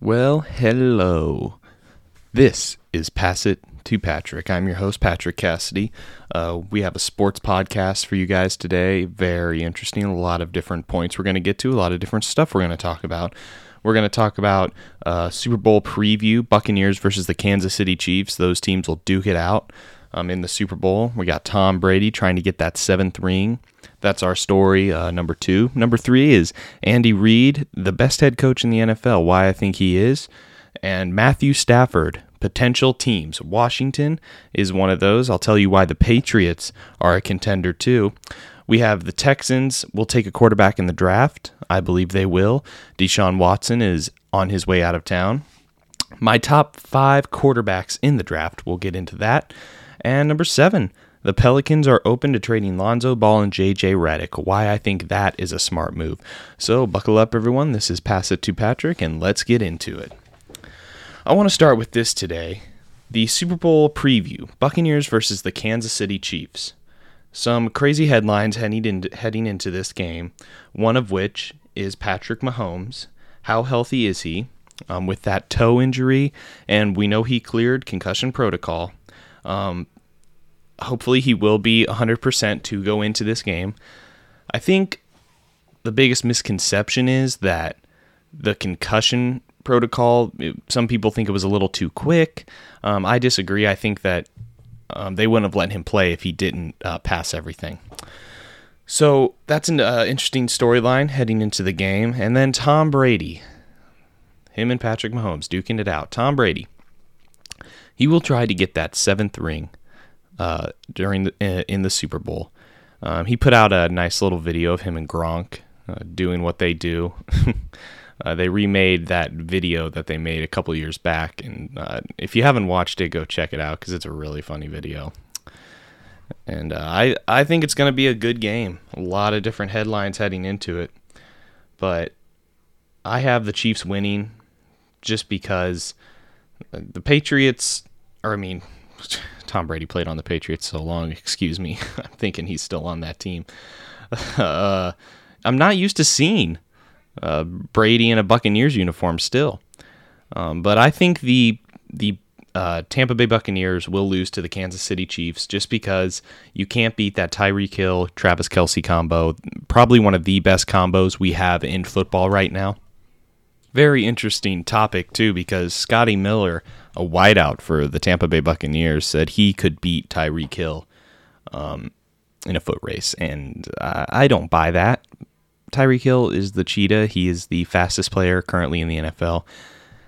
Well, hello. This is Pass It to Patrick. I'm your host, Patrick Cassidy. We have a sports podcast for you guys today. Very interesting. A lot of different points we're going to get to. A lot of different stuff we're going to talk about. We're going to talk about Super Bowl preview, Buccaneers versus the Kansas City Chiefs. Those teams will duke it out in the Super Bowl. We got Tom Brady trying to get that 7th ring. That's our story, number 2. Number 3 is Andy Reid, the best head coach in the NFL, why I think he is, and Matthew Stafford, potential teams. Washington is one of those. I'll tell you why the Patriots are a contender, too. We have the Texans will take a quarterback in the draft. I believe they will. Deshaun Watson is on his way out of town. My top 5 quarterbacks in the draft. We'll get into that. And number 7. The Pelicans are open to trading Lonzo Ball and J.J. Redick. Why I think that is a smart move. So buckle up, everyone. This is Pass It to Patrick, and let's get into it. I want to start with this today. The Super Bowl preview, Buccaneers versus the Kansas City Chiefs. Some crazy headlines heading into this game, one of which is Patrick Mahomes. How healthy is he with that toe injury? And we know he cleared concussion protocol. Hopefully he will be 100% to go into this game. I think the biggest misconception is that the concussion protocol, some people think it was a little too quick. I disagree. I think that they wouldn't have let him play if he didn't pass everything. So that's an interesting storyline heading into the game. And then Tom Brady, him and Patrick Mahomes duking it out. Tom Brady, he will try to get that 7th ring in the Super Bowl. He put out a nice little video of him and Gronk doing what they do. They remade that video that they made a couple years back, and if you haven't watched it, go check it out because it's a really funny video. And I think it's going to be a good game. A lot of different headlines heading into it, but I have the Chiefs winning just because the Patriots, or I mean... Tom Brady played on the Patriots so long, excuse me. I'm thinking he's still on that team. I'm not used to seeing Brady in a Buccaneers uniform still. But I think the Tampa Bay Buccaneers will lose to the Kansas City Chiefs just because you can't beat that Tyreek Hill, Travis Kelce combo. Probably one of the best combos we have in football right now. Very interesting topic, too, because Scotty Miller, a wideout for the Tampa Bay Buccaneers, said he could beat Tyreek Hill in a foot race, and I don't buy that. Tyreek Hill is the cheetah. He is the fastest player currently in the NFL.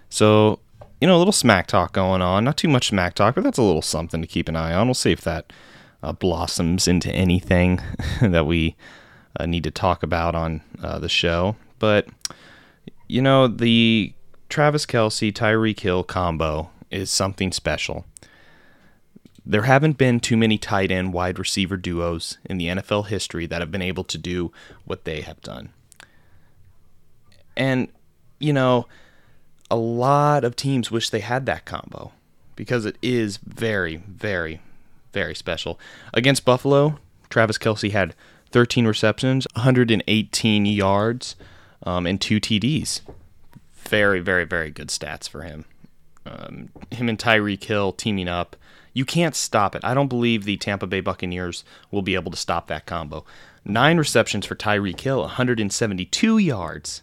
So, a little smack talk going on. Not too much smack talk, but that's a little something to keep an eye on. We'll see if that blossoms into anything that we need to talk about on the show. But... the Travis Kelce, Tyreek Hill combo is something special. There haven't been too many tight end wide receiver duos in the NFL history that have been able to do what they have done. And, a lot of teams wish they had that combo because it is very, very, very special. Against Buffalo, Travis Kelce had 13 receptions, 118 yards, and 2 TDs. Very, very, very good stats for him. Him and Tyreek Hill teaming up. You can't stop it. I don't believe the Tampa Bay Buccaneers will be able to stop that combo. 9 receptions for Tyreek Hill, 172 yards,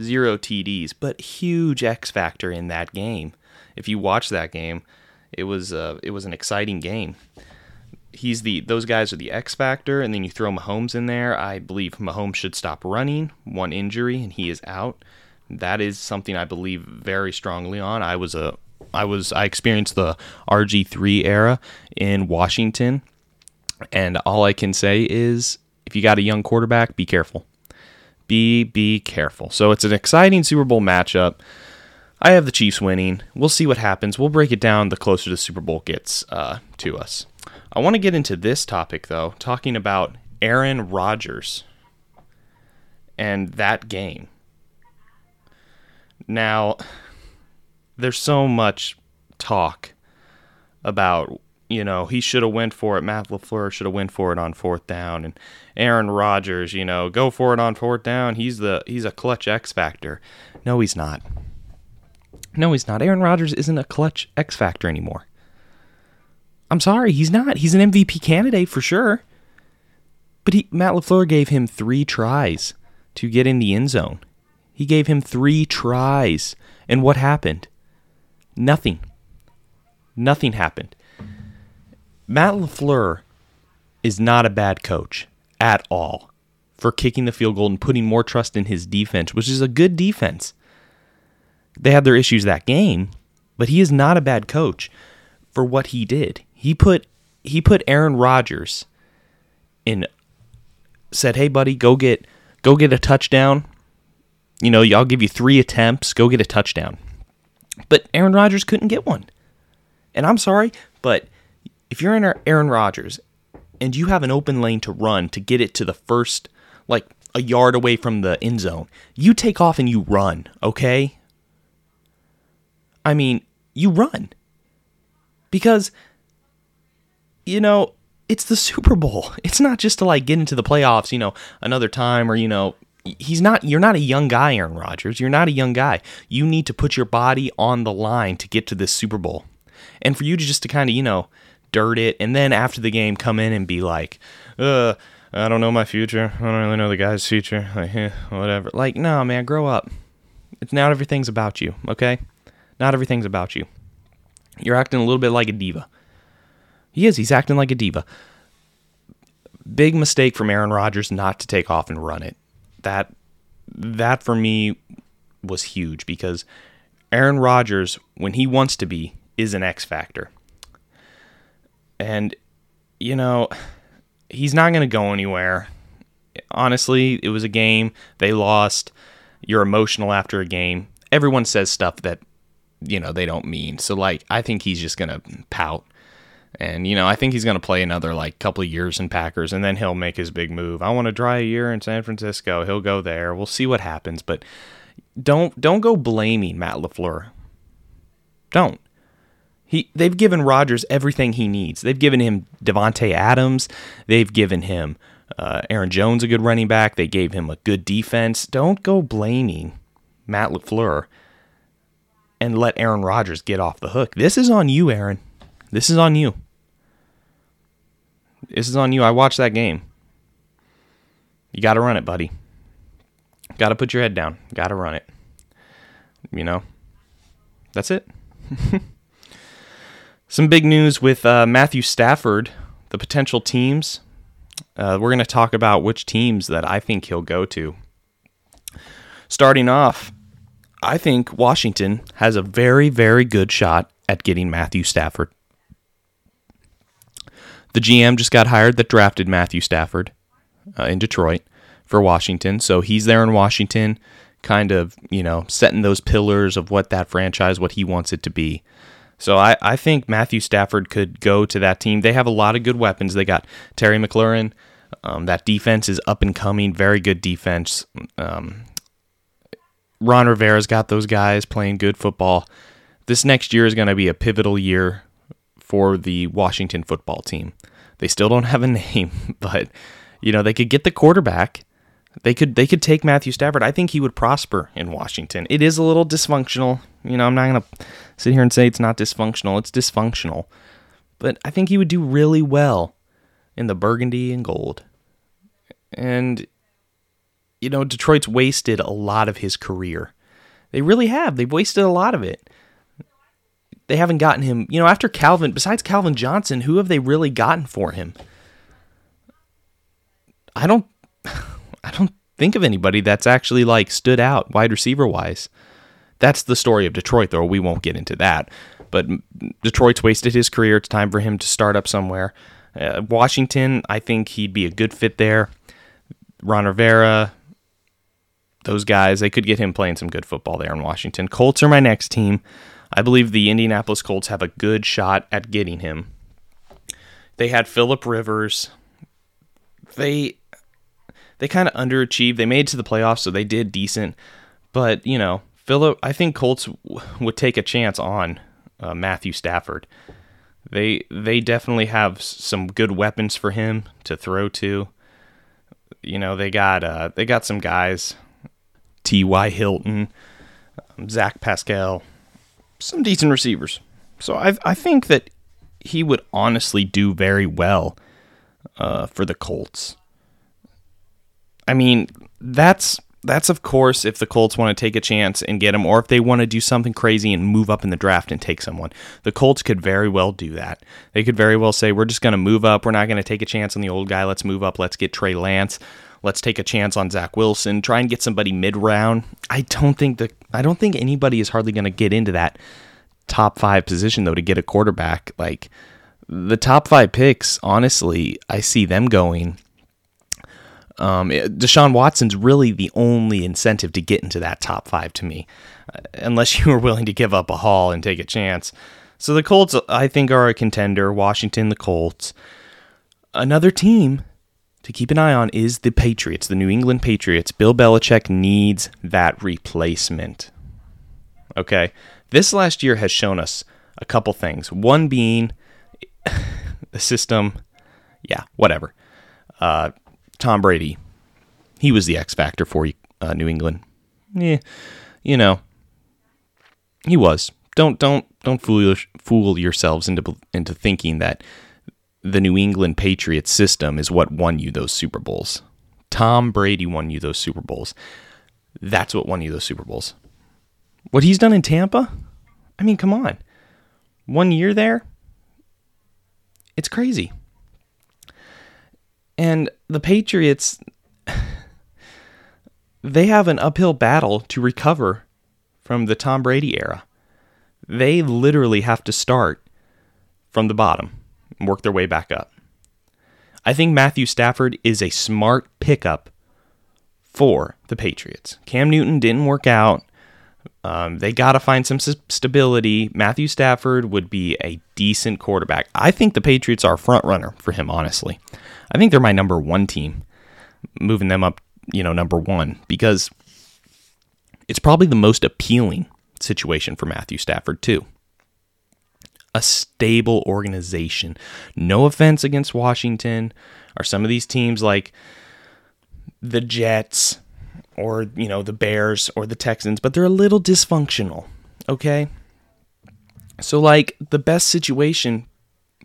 0 TDs, but huge X factor in that game. If you watch that game, it was an exciting game. Those guys are the X factor, and then you throw Mahomes in there. I believe Mahomes should stop running. 1 injury, and he is out. That is something I believe very strongly on. I experienced the RG3 era in Washington, and all I can say is, if you got a young quarterback, be careful. Be careful. So it's an exciting Super Bowl matchup. I have the Chiefs winning. We'll see what happens. We'll break it down the closer the Super Bowl gets to us. I want to get into this topic, though, talking about Aaron Rodgers and that game. Now, there's so much talk about, he should have went for it. Matt LaFleur should have went for it on 4th down. And Aaron Rodgers, go for it on 4th down. He's a clutch X factor. No, he's not. No, he's not. Aaron Rodgers isn't a clutch X factor anymore. I'm sorry, he's not. He's an MVP candidate for sure. But Matt LaFleur gave him 3 tries to get in the end zone. He gave him 3 tries. And what happened? Nothing. Nothing happened. Matt LaFleur is not a bad coach at all for kicking the field goal and putting more trust in his defense, which is a good defense. They had their issues that game, but he is not a bad coach for what he did. He put Aaron Rodgers in, said, "Hey buddy, go get a touchdown. You know, I'll give you 3 attempts, go get a touchdown." But Aaron Rodgers couldn't get one. And I'm sorry, but if you're in Aaron Rodgers and you have an open lane to run to get it to the first, like a yard away from the end zone, you take off and you run, okay? I mean, you run. Because, you know, it's the Super Bowl. It's not just to, like, get into the playoffs, you know, another time or, you know, you're not a young guy, Aaron Rodgers. You're not a young guy. You need to put your body on the line to get to this Super Bowl. And for you to just to kind of, you know, dirt it and then after the game come in and be like, I don't know my future. I don't really know the guy's future. Like, whatever. Like, no, man, grow up. It's not everything's about you, okay? Not everything's about you. You're acting a little bit like a diva. He is. He's acting like a diva. Big mistake from Aaron Rodgers not to take off and run it. That for me was huge because Aaron Rodgers, when he wants to be, is an X factor. And, you know, he's not going to go anywhere. Honestly, it was a game. They lost. You're emotional after a game. Everyone says stuff that, you know, they don't mean. So, like, I think he's just going to pout. And, you know, I think he's going to play another, like, couple of years in Packers, and then he'll make his big move. I want to try a year in San Francisco. He'll go there. We'll see what happens. But don't go blaming Matt LaFleur. Don't. They've given Rodgers everything he needs. They've given him Devontae Adams. They've given him Aaron Jones, a good running back. They gave him a good defense. Don't go blaming Matt LaFleur and let Aaron Rodgers get off the hook. This is on you, Aaron. This is on you. This is on you. I watched that game. You got to run it, buddy. Got to put your head down. Got to run it. You know, that's it. Some big news with Matthew Stafford, the potential teams. We're going to talk about which teams that I think he'll go to. Starting off, I think Washington has a very, very good shot at getting Matthew Stafford. The GM just got hired that drafted Matthew Stafford in Detroit for Washington. So he's there in Washington, kind of, you know, setting those pillars of what that franchise, what he wants it to be. So I think Matthew Stafford could go to that team. They have a lot of good weapons. They got Terry McLaurin. That defense is up and coming. Very good defense. Ron Rivera's got those guys playing good football. This next year is going to be a pivotal year for the Washington football team. They still don't have a name, but you know, they could get the quarterback. They could take Matthew Stafford. I think he would prosper in Washington. It is a little dysfunctional. You know, I'm not going to sit here and say it's not dysfunctional. It's dysfunctional. But I think he would do really well in the burgundy and gold. And, you know, Detroit's wasted a lot of his career. They really have. They've wasted a lot of it. They haven't gotten him. You know, after Calvin, besides Calvin Johnson, who have they really gotten for him? I don't think of anybody that's actually, like, stood out wide receiver-wise. That's the story of Detroit, though. We won't get into that. But Detroit's wasted his career. It's time for him to start up somewhere. Washington, I think he'd be a good fit there. Ron Rivera, those guys, they could get him playing some good football there in Washington. Colts are my next team. I believe the Indianapolis Colts have a good shot at getting him. They had Phillip Rivers. They kind of underachieved. They made it to the playoffs, so they did decent. But, you know, I think Colts would take a chance on Matthew Stafford. They definitely have some good weapons for him to throw to. You know, they got some guys, T.Y. Hilton, Zach Pascal, some decent receivers. So I think that he would honestly do very well for the Colts. I mean, that's of course if the Colts want to take a chance and get him, or if they want to do something crazy and move up in the draft and take someone. The Colts could very well do that. They could very well say, we're just going to move up. We're not going to take a chance on the old guy. Let's move up. Let's get Trey Lance. Let's take a chance on Zach Wilson. Try and get somebody mid-round. I don't think anybody is hardly going to get into that top five position, though, to get a quarterback. Like, the top five picks, honestly, I see them going. Deshaun Watson's really the only incentive to get into that top five to me, unless you are willing to give up a haul and take a chance. So the Colts, I think, are a contender. Washington, the Colts. Another team to keep an eye on is the Patriots, the New England Patriots. Bill Belichick needs that replacement. Okay, this last year has shown us a couple things. One being the system, yeah, whatever. Tom Brady, he was the X factor for New England. He was. Don't fool yourselves into thinking that the New England Patriots system is what won you those Super Bowls. Tom Brady won you those Super Bowls. That's what won you those Super Bowls. What he's done in Tampa? I mean, come on. 1 year there? It's crazy. And the Patriots, they have an uphill battle to recover from the Tom Brady era. They literally have to start from the bottom and work their way back up. I think Matthew Stafford is a smart pickup for the Patriots. Cam Newton didn't work out. They got to find some stability. Matthew Stafford would be a decent quarterback. I think the Patriots are a front runner for him, honestly. I think they're my number one team, moving them up, number one, because it's probably the most appealing situation for Matthew Stafford, too. A stable organization. No offense against Washington or some of these teams like the Jets or, the Bears or the Texans, but they're a little dysfunctional, okay? So, the best situation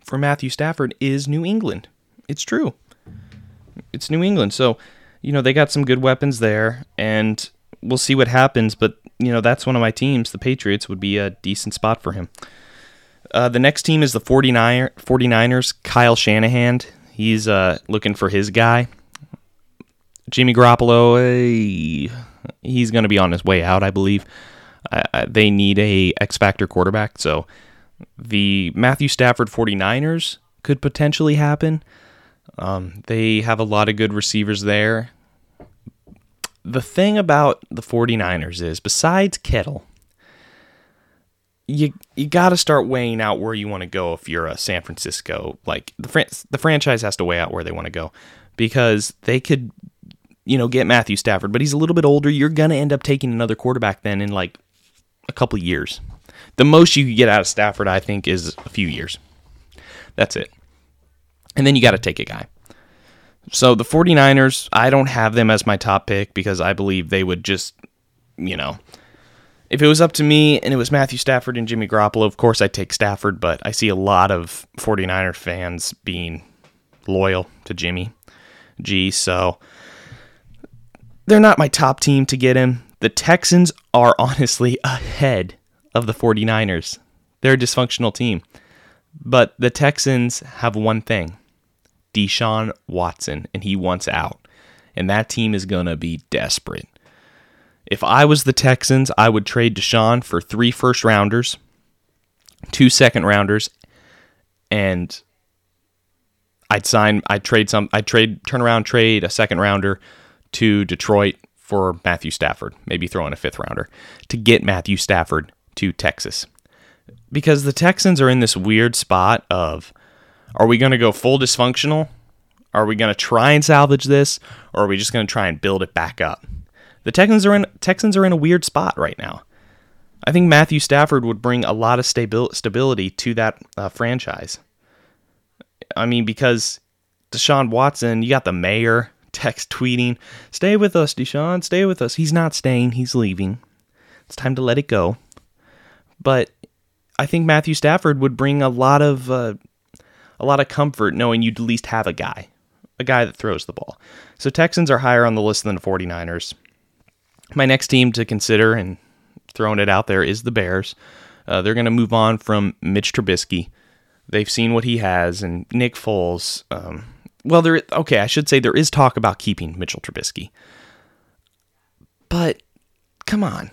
for Matthew Stafford is New England. It's true. It's New England. So, they got some good weapons there, and we'll see what happens, but, that's one of my teams. The Patriots would be a decent spot for him. The next team is the 49ers, Kyle Shanahan. He's looking for his guy. Jimmy Garoppolo, he's going to be on his way out, I believe. They need a X-Factor quarterback, so the Matthew Stafford 49ers could potentially happen. They have a lot of good receivers there. The thing about the 49ers is, besides Kittle, you got to start weighing out where you want to go if you're a San Francisco. The franchise has to weigh out where they want to go, because they could, get Matthew Stafford, but he's a little bit older. You're going to end up taking another quarterback then in a couple of years. The most you can get out of Stafford, I think, is a few years. That's it. And then you got to take a guy. So the 49ers, I don't have them as my top pick because I believe they would just, if it was up to me and it was Matthew Stafford and Jimmy Garoppolo, of course I'd take Stafford, but I see a lot of 49er fans being loyal to Jimmy G, so they're not my top team to get him. The Texans are honestly ahead of the 49ers. They're a dysfunctional team. But the Texans have one thing, Deshaun Watson, and he wants out. And that team is going to be desperate. If I was the Texans, I would trade Deshaun for 3 first-rounders, 2 second-rounders, and I'd trade a second-rounder to Detroit for Matthew Stafford, maybe throw in a 5th-rounder, to get Matthew Stafford to Texas. Because the Texans are in this weird spot of, are we going to go full dysfunctional? Are we going to try and salvage this? Or are we just going to try and build it back up? The Texans are in a weird spot right now. I think Matthew Stafford would bring a lot of stability to that franchise. I mean, because Deshaun Watson, you got the mayor text tweeting, "Stay with us, Deshaun, stay with us." He's not staying, he's leaving. It's time to let it go. But I think Matthew Stafford would bring a lot of comfort knowing you'd at least have a guy that throws the ball. So Texans are higher on the list than the 49ers. My next team to consider, and throwing it out there, is the Bears. They're going to move on from Mitch Trubisky. They've seen what he has, and Nick Foles. There is talk about keeping Mitchell Trubisky. But, come on.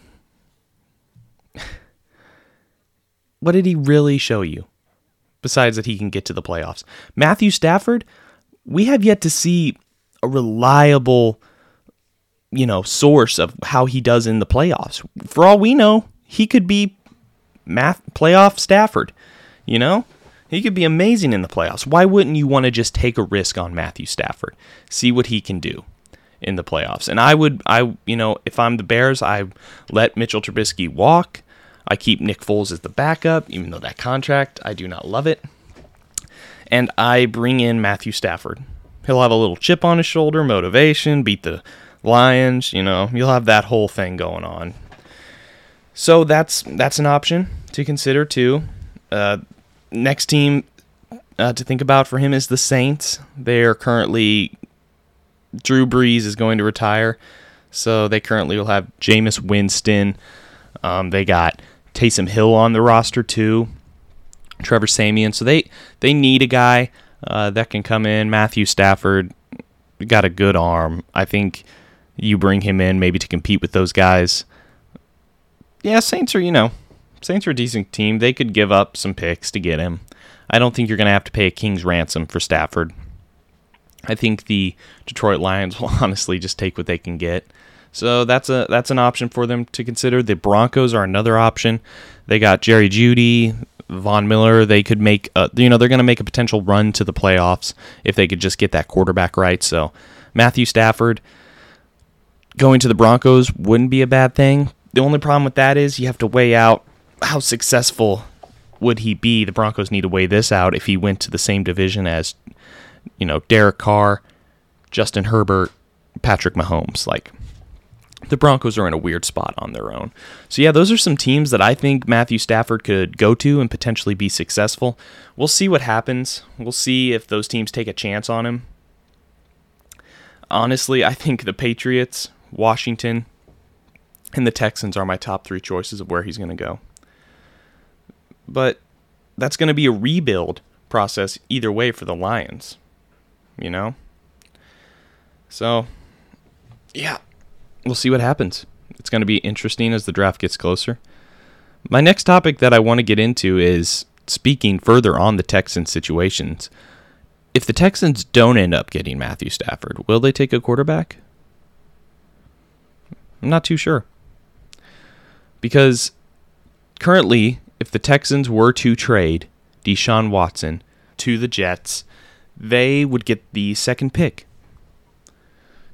What did he really show you? Besides that he can get to the playoffs. Matthew Stafford, we have yet to see a reliable, source of how he does in the playoffs. For all we know, he could be playoff Stafford, He could be amazing in the playoffs. Why wouldn't you want to just take a risk on Matthew Stafford? See what he can do in the playoffs. And I would, if I'm the Bears, I let Mitchell Trubisky walk. I keep Nick Foles as the backup, even though that contract, I do not love it. And I bring in Matthew Stafford. He'll have a little chip on his shoulder, motivation, beat the Lions, You'll have that whole thing going on. So that's an option to consider too. Next team to think about for him is the Saints. They are currently... Drew Brees is going to retire, so they currently will have Jameis Winston. They got Taysom Hill on the roster too, Trevor Samian. So they need a guy that can come in. Matthew Stafford got a good arm. I think you bring him in maybe to compete with those guys. Yeah, Saints are a decent team. They could give up some picks to get him. I don't think you're going to have to pay a king's ransom for Stafford. I think the Detroit Lions will honestly just take what they can get. So that's an option for them to consider. The Broncos are another option. They got Jerry Jeudy, Von Miller. They could make they're going to make a potential run to the playoffs if they could just get that quarterback right. So Matthew Stafford going to the Broncos wouldn't be a bad thing. The only problem with that is you have to weigh out how successful would he be. The Broncos need to weigh this out if he went to the same division as Derek Carr, Justin Herbert, Patrick Mahomes. The Broncos are in a weird spot on their own. So, yeah, those are some teams that I think Matthew Stafford could go to and potentially be successful. We'll see what happens. We'll see if those teams take a chance on him. Honestly, I think the Patriots, Washington, and the Texans are my top three choices of where he's going to go. But that's going to be a rebuild process either way for the Lions. So, yeah, we'll see what happens. It's going to be interesting as the draft gets closer. My next topic that I want to get into is speaking further on the Texans situations. If the Texans don't end up getting Matthew Stafford, will they take a quarterback? I'm not too sure. Because currently, if the Texans were to trade Deshaun Watson to the Jets, they would get the second pick.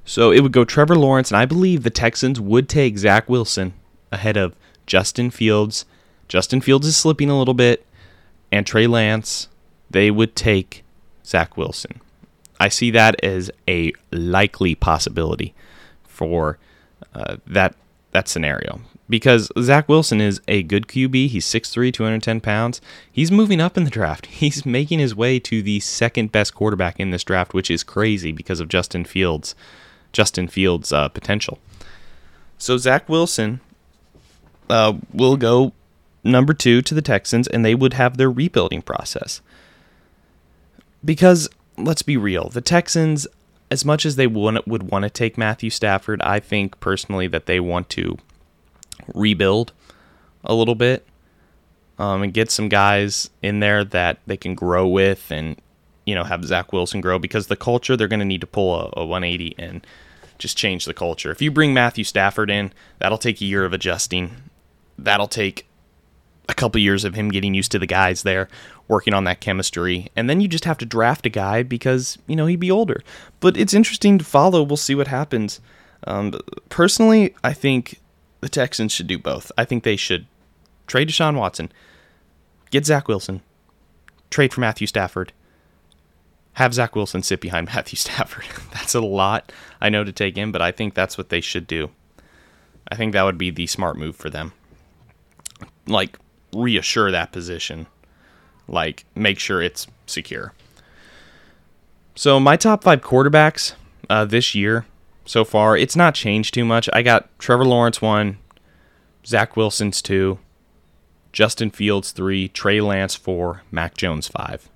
So it would go Trevor Lawrence, and I believe the Texans would take Zach Wilson ahead of Justin Fields. Justin Fields is slipping a little bit, and Trey Lance. They would take Zach Wilson. I see that as a likely possibility for that scenario. Because Zach Wilson is a good QB. He's 6'3", 210 pounds. He's moving up in the draft. He's making his way to the second best quarterback in this draft, which is crazy because of Justin Fields' potential. So Zach Wilson will go number 2 to the Texans, and they would have their rebuilding process. Because, let's be real, the Texans, as much as they would want to take Matthew Stafford, I think personally that they want to rebuild a little bit and get some guys in there that they can grow with and, have Zach Wilson grow, because the culture, they're going to need to pull a 180 and just change the culture. If you bring Matthew Stafford in, that'll take a year of adjusting. That'll take a couple years of him getting used to the guys there, working on that chemistry. And then you just have to draft a guy because, he'd be older. But it's interesting to follow. We'll see what happens. Personally, I think the Texans should do both. I think they should trade Deshaun Watson, get Zach Wilson, trade for Matthew Stafford, have Zach Wilson sit behind Matthew Stafford. That's a lot, I know, to take in, but I think that's what they should do. I think that would be the smart move for them. reassure that position, like make sure it's secure. So my top five quarterbacks this year so far, it's not changed too much. I got Trevor Lawrence 1, Zach Wilson's 2, Justin Fields 3, Trey Lance 4, Mac Jones 5.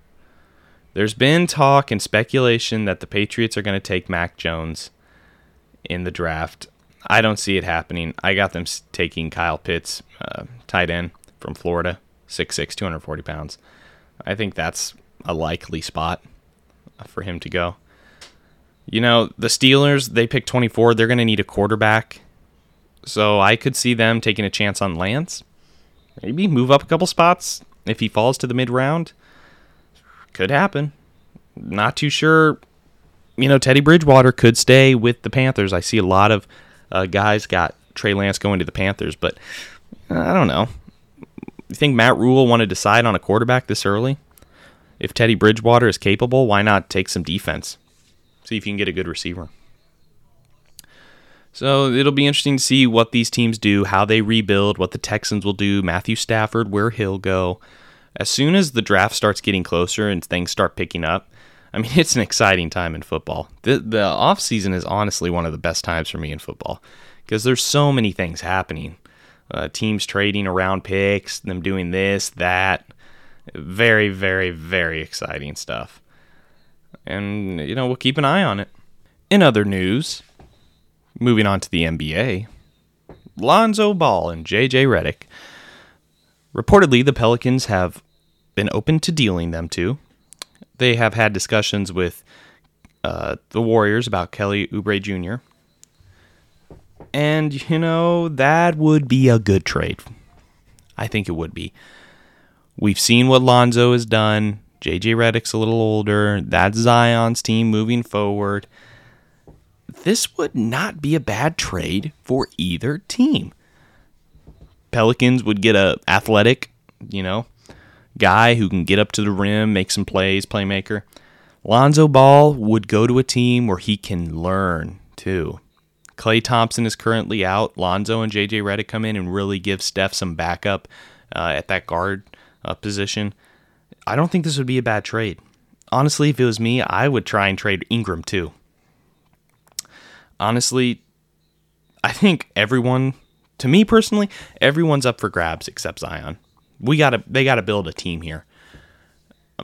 There's been talk and speculation that the Patriots are going to take Mac Jones in the draft. I don't see it happening. I got them taking Kyle Pitts, tight end from Florida, 6'6", 240 pounds. I think that's a likely spot for him to go. You know, the Steelers, they pick 24. They're going to need a quarterback. So I could see them taking a chance on Lance. Maybe move up a couple spots if he falls to the mid-round. Could happen. Not too sure. You know, Teddy Bridgewater could stay with the Panthers. I see a lot of guys got Trey Lance going to the Panthers, but I don't know. You think Matt Rule will want to decide on a quarterback this early? If Teddy Bridgewater is capable, why not take some defense? See if you can get a good receiver. So it'll be interesting to see what these teams do, how they rebuild, what the Texans will do, Matthew Stafford, where he'll go. As soon as the draft starts getting closer and things start picking up, I mean, it's an exciting time in football. The offseason is honestly one of the best times for me in football because there's so many things happening. Teams trading around picks, them doing this, that. Very, very, very exciting stuff. And, you know, we'll keep an eye on it. In other news, moving on to the NBA, Lonzo Ball and J.J. Redick. Reportedly, the Pelicans have been open to dealing them to. They have had discussions with the Warriors about Kelly Oubre Jr. And, you know, that would be a good trade. I think it would be. We've seen what Lonzo has done. J.J. Redick's a little older. That's Zion's team moving forward. This would not be a bad trade for either team. Pelicans would get a athletic, you know, guy who can get up to the rim, make some plays, playmaker. Lonzo Ball would go to a team where he can learn too. Klay Thompson is currently out. Lonzo and J.J. Redick come in and really give Steph some backup at that guard position. I don't think this would be a bad trade. Honestly, if it was me, I would try and trade Ingram too. Honestly, I think everyone, to me personally, everyone's up for grabs except Zion. They gotta build a team here.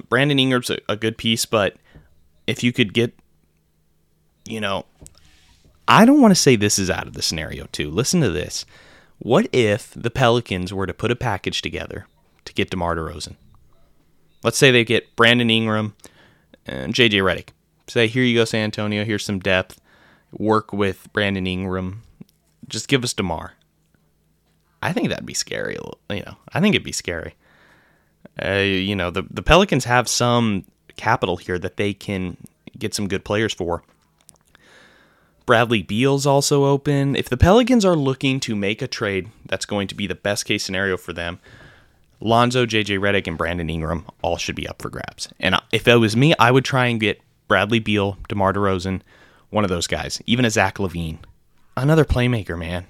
Brandon Ingram's a good piece, but if you could get, you know, I don't want to say this is out of the scenario too. Listen to this. What if the Pelicans were to put a package together to get DeMar DeRozan? Let's say they get Brandon Ingram and J.J. Redick. Say, here you go, San Antonio. Here's some depth. Work with Brandon Ingram. Just give us DeMar. I think that'd be scary. You know, I think it'd be scary. You know, the Pelicans have some capital here that they can get some good players for. Bradley Beal's also open. If the Pelicans are looking to make a trade, that's going to be the best case scenario for them. Lonzo, J.J. Redick, and Brandon Ingram all should be up for grabs. And if it was me, I would try and get Bradley Beal, DeMar DeRozan, one of those guys, even a Zach LaVine. Another playmaker, man.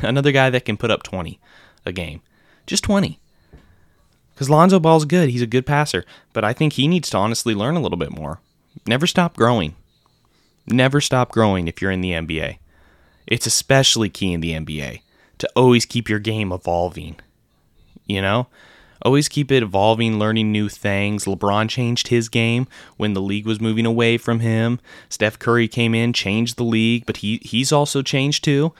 Another guy that can put up 20 a game. Just 20. Because Lonzo Ball's good. He's a good passer. But I think he needs to honestly learn a little bit more. Never stop growing. Never stop growing if you're in the NBA. It's especially key in the NBA to always keep your game evolving. You know? Always keep it evolving, learning new things. LeBron changed his game when the league was moving away from him. Steph Curry came in, changed the league, but he's also changed too.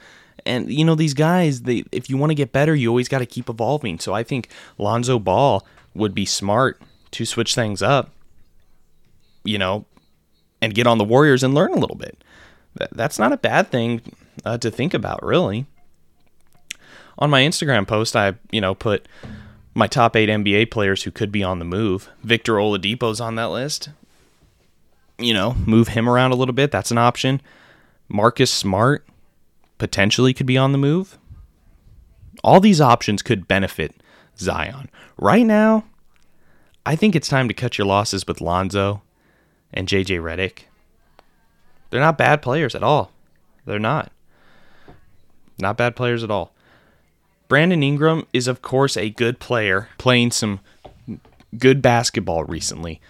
And, you know, these guys, if you want to get better, you always got to keep evolving. So I think Lonzo Ball would be smart to switch things up, you know, and get on the Warriors and learn a little bit. That's not a bad thing to think about, really. On my Instagram post, I, you know, put my top 8 NBA players who could be on the move. Victor Oladipo's on that list. You know, move him around a little bit. That's an option. Marcus Smart potentially could be on the move. All these options could benefit Zion. Right now, I think it's time to cut your losses with Lonzo and J.J. Redick. They're not bad players at all. They're not. Not bad players at all. Brandon Ingram is, of course, a good player, playing some good basketball recently.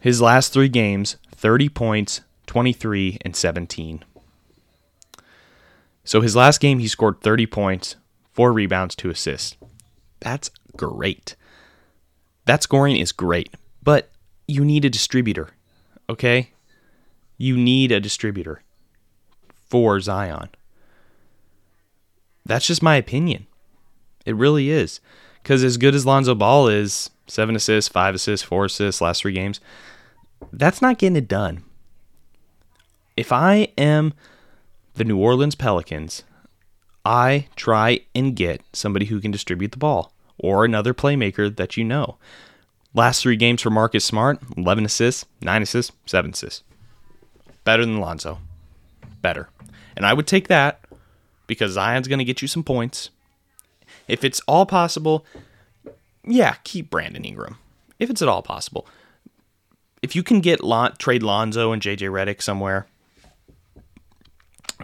His last three games, 30 points, 23, and 17. So his last game, he scored 30 points, 4 rebounds, 2 assists. That's great. That scoring is great, but you need a distributor, okay? You need a distributor for Zion. That's just my opinion. It really is. Because as good as Lonzo Ball is, 7 assists, 5 assists, 4 assists, last 3 games, that's not getting it done. If I am the New Orleans Pelicans, I try and get somebody who can distribute the ball or another playmaker that you know. Last 3 games for Marcus Smart, 11 assists, 9 assists, 7 assists. Better than Lonzo. Better. And I would take that because Zion's going to get you some points. If it's all possible, yeah, keep Brandon Ingram. If it's at all possible. If you can get trade Lonzo and J.J. Redick somewhere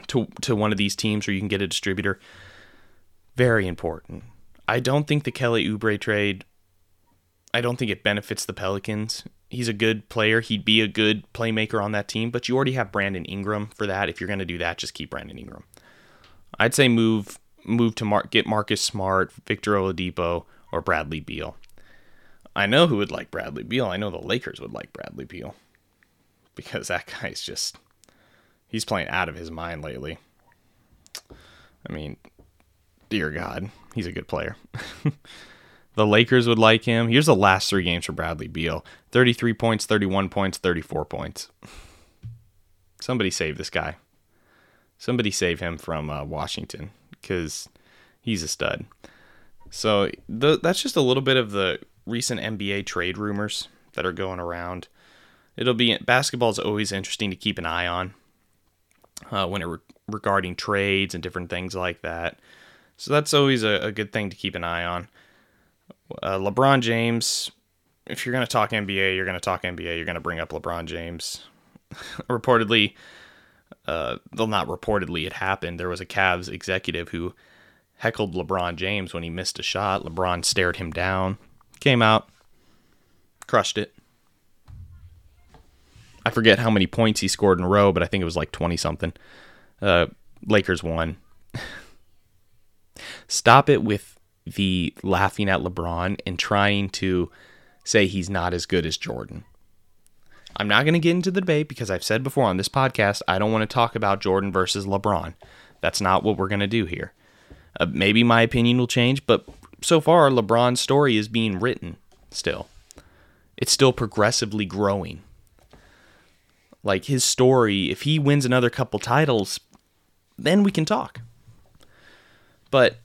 to one of these teams where you can get a distributor, very important. I don't think the Kelly Oubre trade, I don't think it benefits the Pelicans. He's a good player. He'd be a good playmaker on that team, but you already have Brandon Ingram for that. If you're going to do that, just keep Brandon Ingram. I'd say move to get Marcus Smart, Victor Oladipo, or Bradley Beal. I know who would like Bradley Beal. I know the Lakers would like Bradley Beal because that guy's just, he's playing out of his mind lately. I mean, dear God, he's a good player. The Lakers would like him. Here's the last 3 games for Bradley Beal. 33 points, 31 points, 34 points. Somebody save this guy. Somebody save him from Washington because he's a stud. So that's just a little bit of the recent NBA trade rumors that are going around. Basketball is always interesting to keep an eye on regarding trades and different things like that. So that's always a good thing to keep an eye on. LeBron James, if you're going to talk NBA, you're going to bring up LeBron James. It happened. There was a Cavs executive who heckled LeBron James when he missed a shot. LeBron stared him down, came out, crushed it. I forget how many points he scored in a row, but I think it was like 20-something. Lakers won. Stop it with the laughing at LeBron and trying to say he's not as good as Jordan. I'm not going to get into the debate because I've said before on this podcast, I don't want to talk about Jordan versus LeBron. That's not what we're going to do here. Maybe my opinion will change, but so far LeBron's story is being written still. It's still progressively growing. Like his story, if he wins another couple titles, then we can talk. But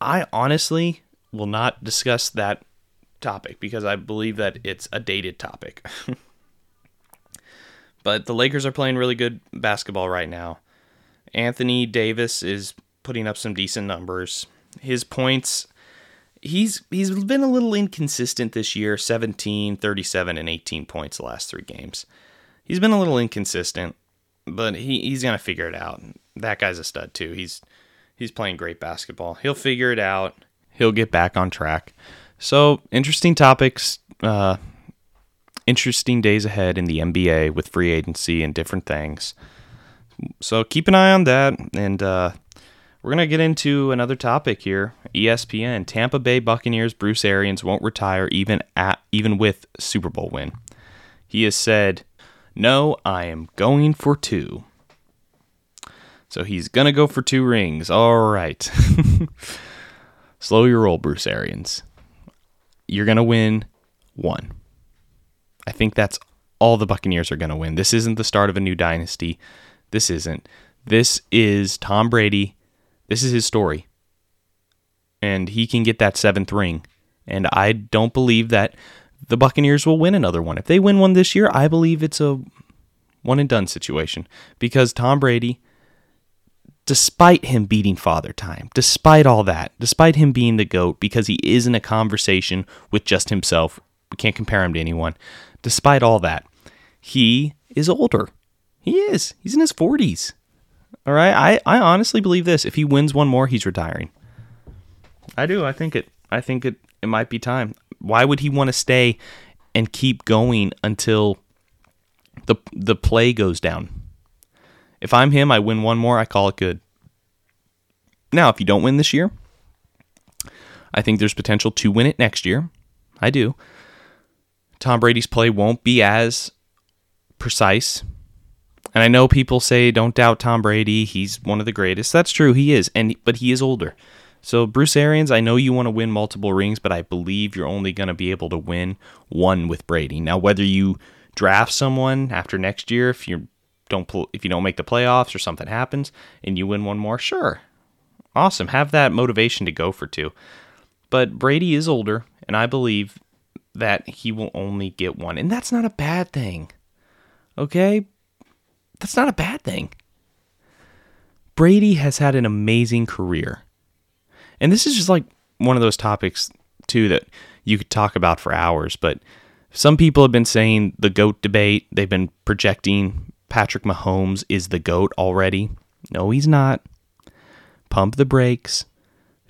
I honestly will not discuss that topic because I believe that it's a dated topic. But the Lakers are playing really good basketball right now. Anthony Davis is putting up some decent numbers. His points, he's been a little inconsistent this year, 17, 37, and 18 points the last 3 games. He's been a little inconsistent, but he's going to figure it out. That guy's a stud too. He's playing great basketball. He'll figure it out. He'll get back on track. So, interesting topics, interesting days ahead in the NBA with free agency and different things. So, keep an eye on that. And we're going to get into another topic here. ESPN, Tampa Bay Buccaneers Bruce Arians won't retire even with Super Bowl win. He has said, "No, I am going for 2." So he's going to go for 2 rings. All right. Slow your roll, Bruce Arians. You're going to win 1. I think that's all the Buccaneers are going to win. This isn't the start of a new dynasty. This isn't. This is Tom Brady. This is his story. And he can get that 7th ring. And I don't believe that the Buccaneers will win another one. If they win one this year, I believe it's a one-and-done situation. Because Tom Brady, despite him beating Father Time, despite all that, despite him being the GOAT, because he is in a conversation with just himself, we can't compare him to anyone, despite all that, he is older. He is. He's in his 40s. All right? I honestly believe this. If he wins one more, he's retiring. I do. I think it might be time. Why would he want to stay and keep going until the play goes down? If I'm him, I win one more, I call it good. Now, if you don't win this year, I think there's potential to win it next year. I do. Tom Brady's play won't be as precise. And I know people say, don't doubt Tom Brady. He's one of the greatest. That's true. He is. But he is older. So, Bruce Arians, I know you want to win multiple rings, but I believe you're only going to be able to win one with Brady. Now, whether you draft someone after next year, if you don't make the playoffs or something happens and you win one more, sure. Awesome. Have that motivation to go for two. But Brady is older, and I believe that he will only get one. And that's not a bad thing. Okay? That's not a bad thing. Brady has had an amazing career. And this is just like one of those topics, too, that you could talk about for hours. But some people have been saying the GOAT debate. They've been projecting Patrick Mahomes is the GOAT already. No, he's not. Pump the brakes,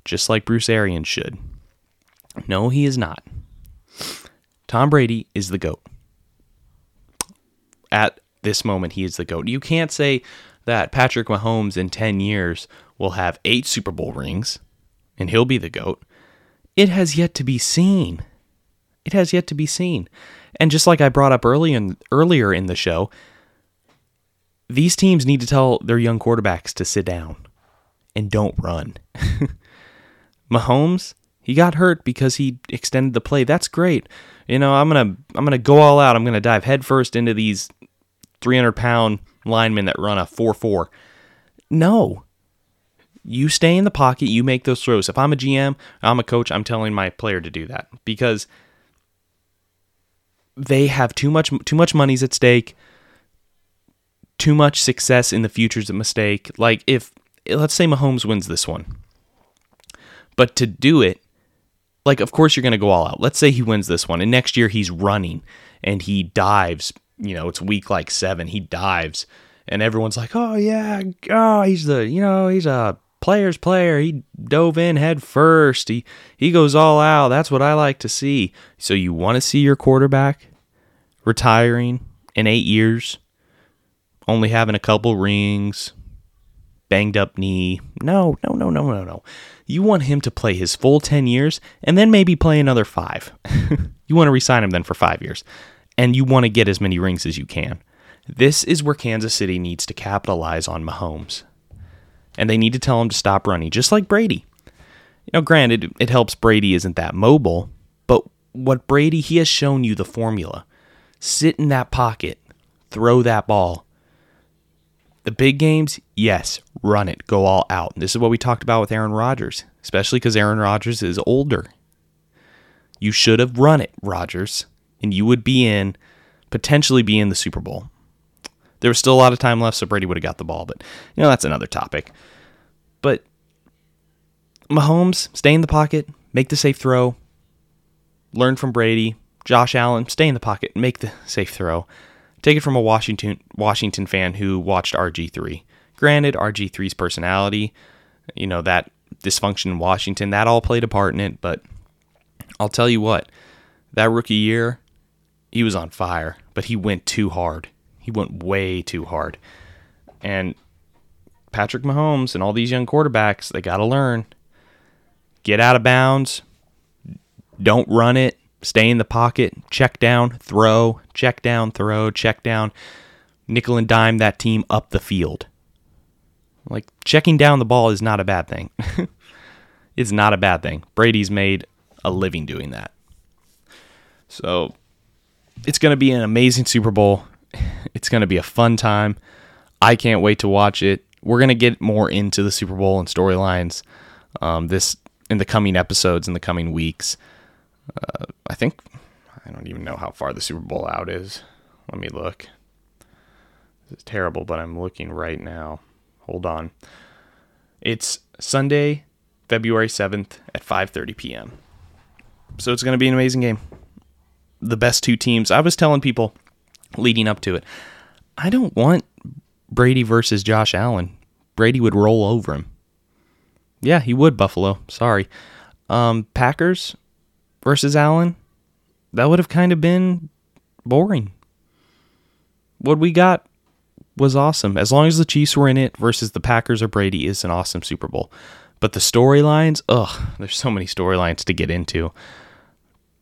just like Bruce Arians should. No, he is not. Tom Brady is the GOAT. At this moment, he is the GOAT. You can't say that Patrick Mahomes in 10 years will have 8 Super Bowl rings and he'll be the GOAT. It has yet to be seen. It has yet to be seen. And just like I brought up earlier in the show, these teams need to tell their young quarterbacks to sit down and don't run. Mahomes, he got hurt because he extended the play. That's great. You know, I'm gonna go all out. I'm gonna dive headfirst into these 300-pound linemen that run a 4.4. No. You stay in the pocket, you make those throws. If I'm a GM, I'm a coach, I'm telling my player to do that because they have too much money's at stake, too much success in the future's a mistake. Like if let's say Mahomes wins this one. But to do it, like of course you're going to go all out. Let's say he wins this one and next year he's running and he dives, you know, it's week like 7, he dives and everyone's like, "Oh yeah, he's a player's player. He dove in head first. He goes all out. That's what I like to see." So you want to see your quarterback retiring in 8 years, only having a couple rings, banged up knee. No. You want him to play his full 10 years and then maybe play another 5. You want to re-sign him then for 5 years. And you want to get as many rings as you can. This is where Kansas City needs to capitalize on Mahomes. And they need to tell him to stop running, just like Brady. You know, granted, it helps Brady isn't that mobile, but what Brady, he has shown you the formula. Sit in that pocket. Throw that ball. The big games, yes, run it. Go all out. And this is what we talked about with Aaron Rodgers, especially because Aaron Rodgers is older. You should have run it, Rodgers, and you would potentially be in the Super Bowl. There was still a lot of time left, so Brady would have got the ball, but you know that's another topic. But Mahomes, stay in the pocket, make the safe throw, learn from Brady. Josh Allen, stay in the pocket, make the safe throw. Take it from a Washington fan who watched RG3. Granted, RG3's personality, you know, that dysfunction in Washington, that all played a part in it, but I'll tell you what, that rookie year, he was on fire, but he went too hard. He went way too hard. And Patrick Mahomes and all these young quarterbacks, they got to learn. Get out of bounds. Don't run it. Stay in the pocket, check down, throw, check down, throw, check down. Nickel and dime that team up the field. Like, checking down the ball is not a bad thing. It's not a bad thing. Brady's made a living doing that. So, it's going to be an amazing Super Bowl. It's going to be a fun time. I can't wait to watch it. We're going to get more into the Super Bowl and storylines this in the coming episodes, in the coming weeks. I think, I don't even know how far the Super Bowl out is. Let me look. This is terrible, but I'm looking right now. Hold on. It's Sunday, February 7th at 5:30 p.m. So it's going to be an amazing game. The best two teams. I was telling people leading up to it, I don't want Brady versus Josh Allen. Brady would roll over him. Yeah, he would, Buffalo. Sorry. Packers versus Allen, that would have kind of been boring. What we got was awesome. As long as the Chiefs were in it versus the Packers or Brady is an awesome Super Bowl. But the storylines, there's so many storylines to get into.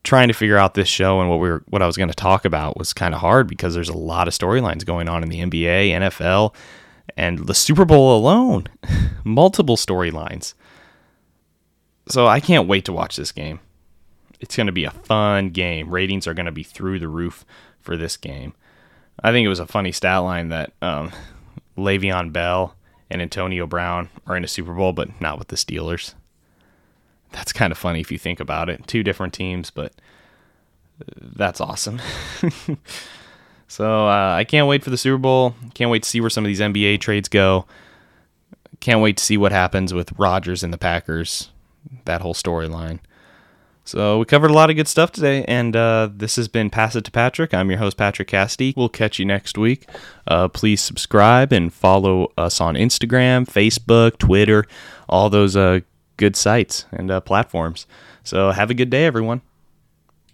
Trying to figure out this show and what I was going to talk about was kind of hard because there's a lot of storylines going on in the NBA, NFL, and the Super Bowl alone. Multiple storylines. So I can't wait to watch this game. It's going to be a fun game. Ratings are going to be through the roof for this game. I think it was a funny stat line that Le'Veon Bell and Antonio Brown are in a Super Bowl, but not with the Steelers. That's kind of funny if you think about it. Two different teams, but that's awesome. So I can't wait for the Super Bowl. Can't wait to see where some of these NBA trades go. Can't wait to see what happens with Rodgers and the Packers, that whole storyline. So we covered a lot of good stuff today, and this has been Pass It to Patrick. I'm your host, Patrick Cassidy. We'll catch you next week. Please subscribe and follow us on Instagram, Facebook, Twitter, all those good sites and platforms. So have a good day, everyone.